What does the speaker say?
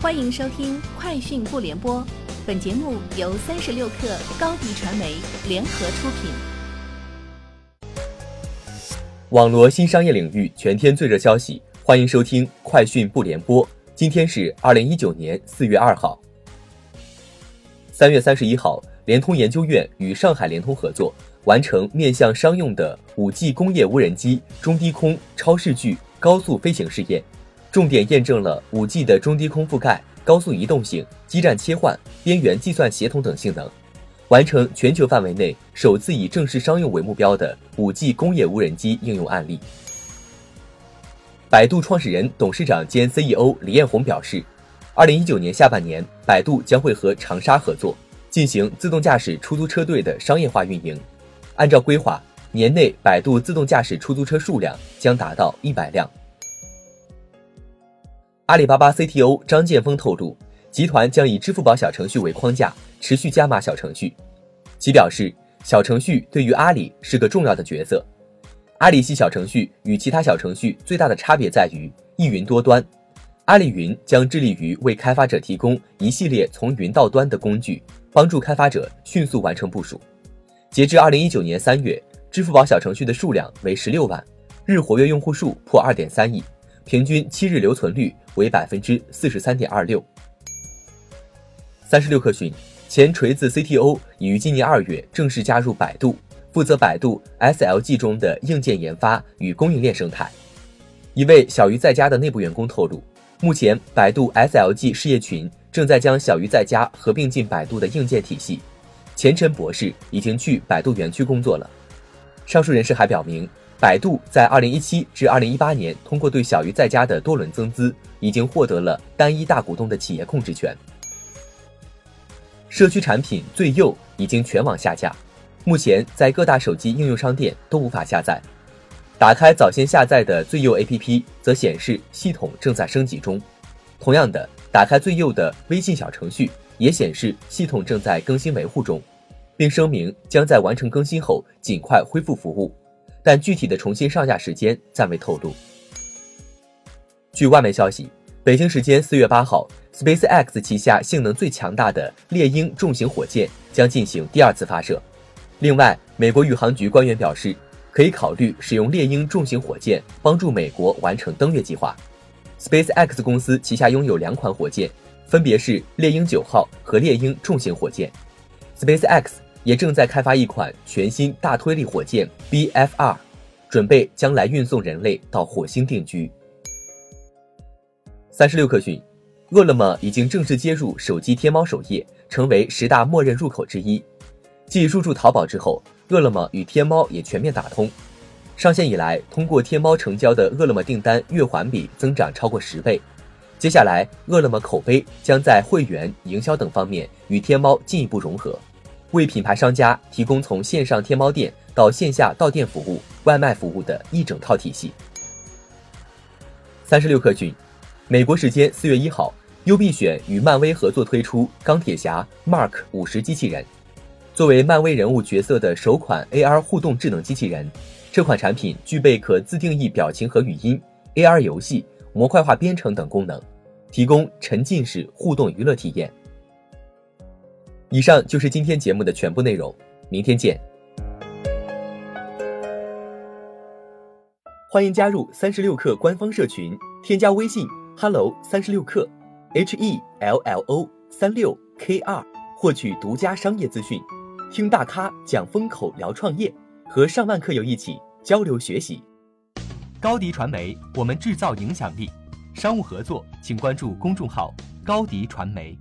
欢迎收听快讯不联播，本节目由36氪高低传媒联合出品。网罗新商业领域全天最热消息，欢迎收听快讯不联播。今天是2019年4月2号。3月31号，联通研究院与上海联通合作，完成面向商用的 5G 工业无人机中低空超视距高速飞行试验，重点验证了 5G 的中低空覆盖、高速移动性、基站切换、边缘计算协同等性能，完成全球范围内首次以正式商用为目标的 5G 工业无人机应用案例。百度创始人、董事长兼 CEO 李彦宏表示，2019年下半年，百度将会和长沙合作，进行自动驾驶出租车队的商业化运营。按照规划，年内百度自动驾驶出租车数量将达到100辆。阿里巴巴 CTO 张建峰透露，集团将以支付宝小程序为框架，持续加码小程序。其表示，小程序对于阿里是个重要的角色。阿里系小程序与其他小程序最大的差别在于一云多端。阿里云将致力于为开发者提供一系列从云到端的工具，帮助开发者迅速完成部署。截至2019年3月，支付宝小程序的数量为16万，日活跃用户数破 2.3 亿。平均7日留存率为 43.26%。36氪讯，前锤子 CTO 已于今年2月正式加入百度，负责百度 SLG 中的硬件研发与供应链生态。一位小鱼在家的内部员工透露，目前百度 SLG 事业群正在将小鱼在家合并进百度的硬件体系。钱晨博士已经去百度园区工作了。上述人士还表明，百度在2017至2018年通过对小鱼在家的多轮增资，已经获得了单一大股东的企业控制权。社区产品最右已经全网下架，目前在各大手机应用商店都无法下载。打开早先下载的最右 APP 则显示系统正在升级中。同样的，打开最右的微信小程序也显示系统正在更新维护中，并声明将在完成更新后尽快恢复服务。但具体的重新上架时间暂未透露。据外媒消息，北京时间4月8号 ，SpaceX 旗下性能最强大的猎鹰重型火箭将进行第二次发射。另外，美国宇航局官员表示，可以考虑使用猎鹰重型火箭帮助美国完成登月计划。SpaceX 公司旗下拥有2款火箭，分别是猎鹰9号和猎鹰重型火箭。SpaceX也正在开发一款全新大推力火箭 BFR， 准备将来运送人类到火星定居。36氪讯，饿了么已经正式接入手机天猫首页，成为10大默认入口之一。继入驻淘宝之后，饿了么与天猫也全面打通。上线以来，通过天猫成交的饿了么订单月环比增长超过10倍。接下来，饿了么口碑将在会员、营销等方面与天猫进一步融合。为品牌商家提供从线上天猫店到线下到店服务、外卖服务的一整套体系。36氪讯，美国时间4月1号 ，UB 选与漫威合作推出钢铁侠 Mark50 机器人，作为漫威人物角色的首款 AR 互动智能机器人，这款产品具备可自定义表情和语音、AR 游戏、模块化编程等功能，提供沉浸式互动娱乐体验。以上就是今天节目的全部内容，明天见。欢迎加入36氪官方社群，添加微信 hello36氪 hello36kr 获取独家商业资讯，听大咖讲风口，聊创业，和上万课友一起交流学习。高迪传媒，我们制造影响力。商务合作，请关注公众号高迪传媒。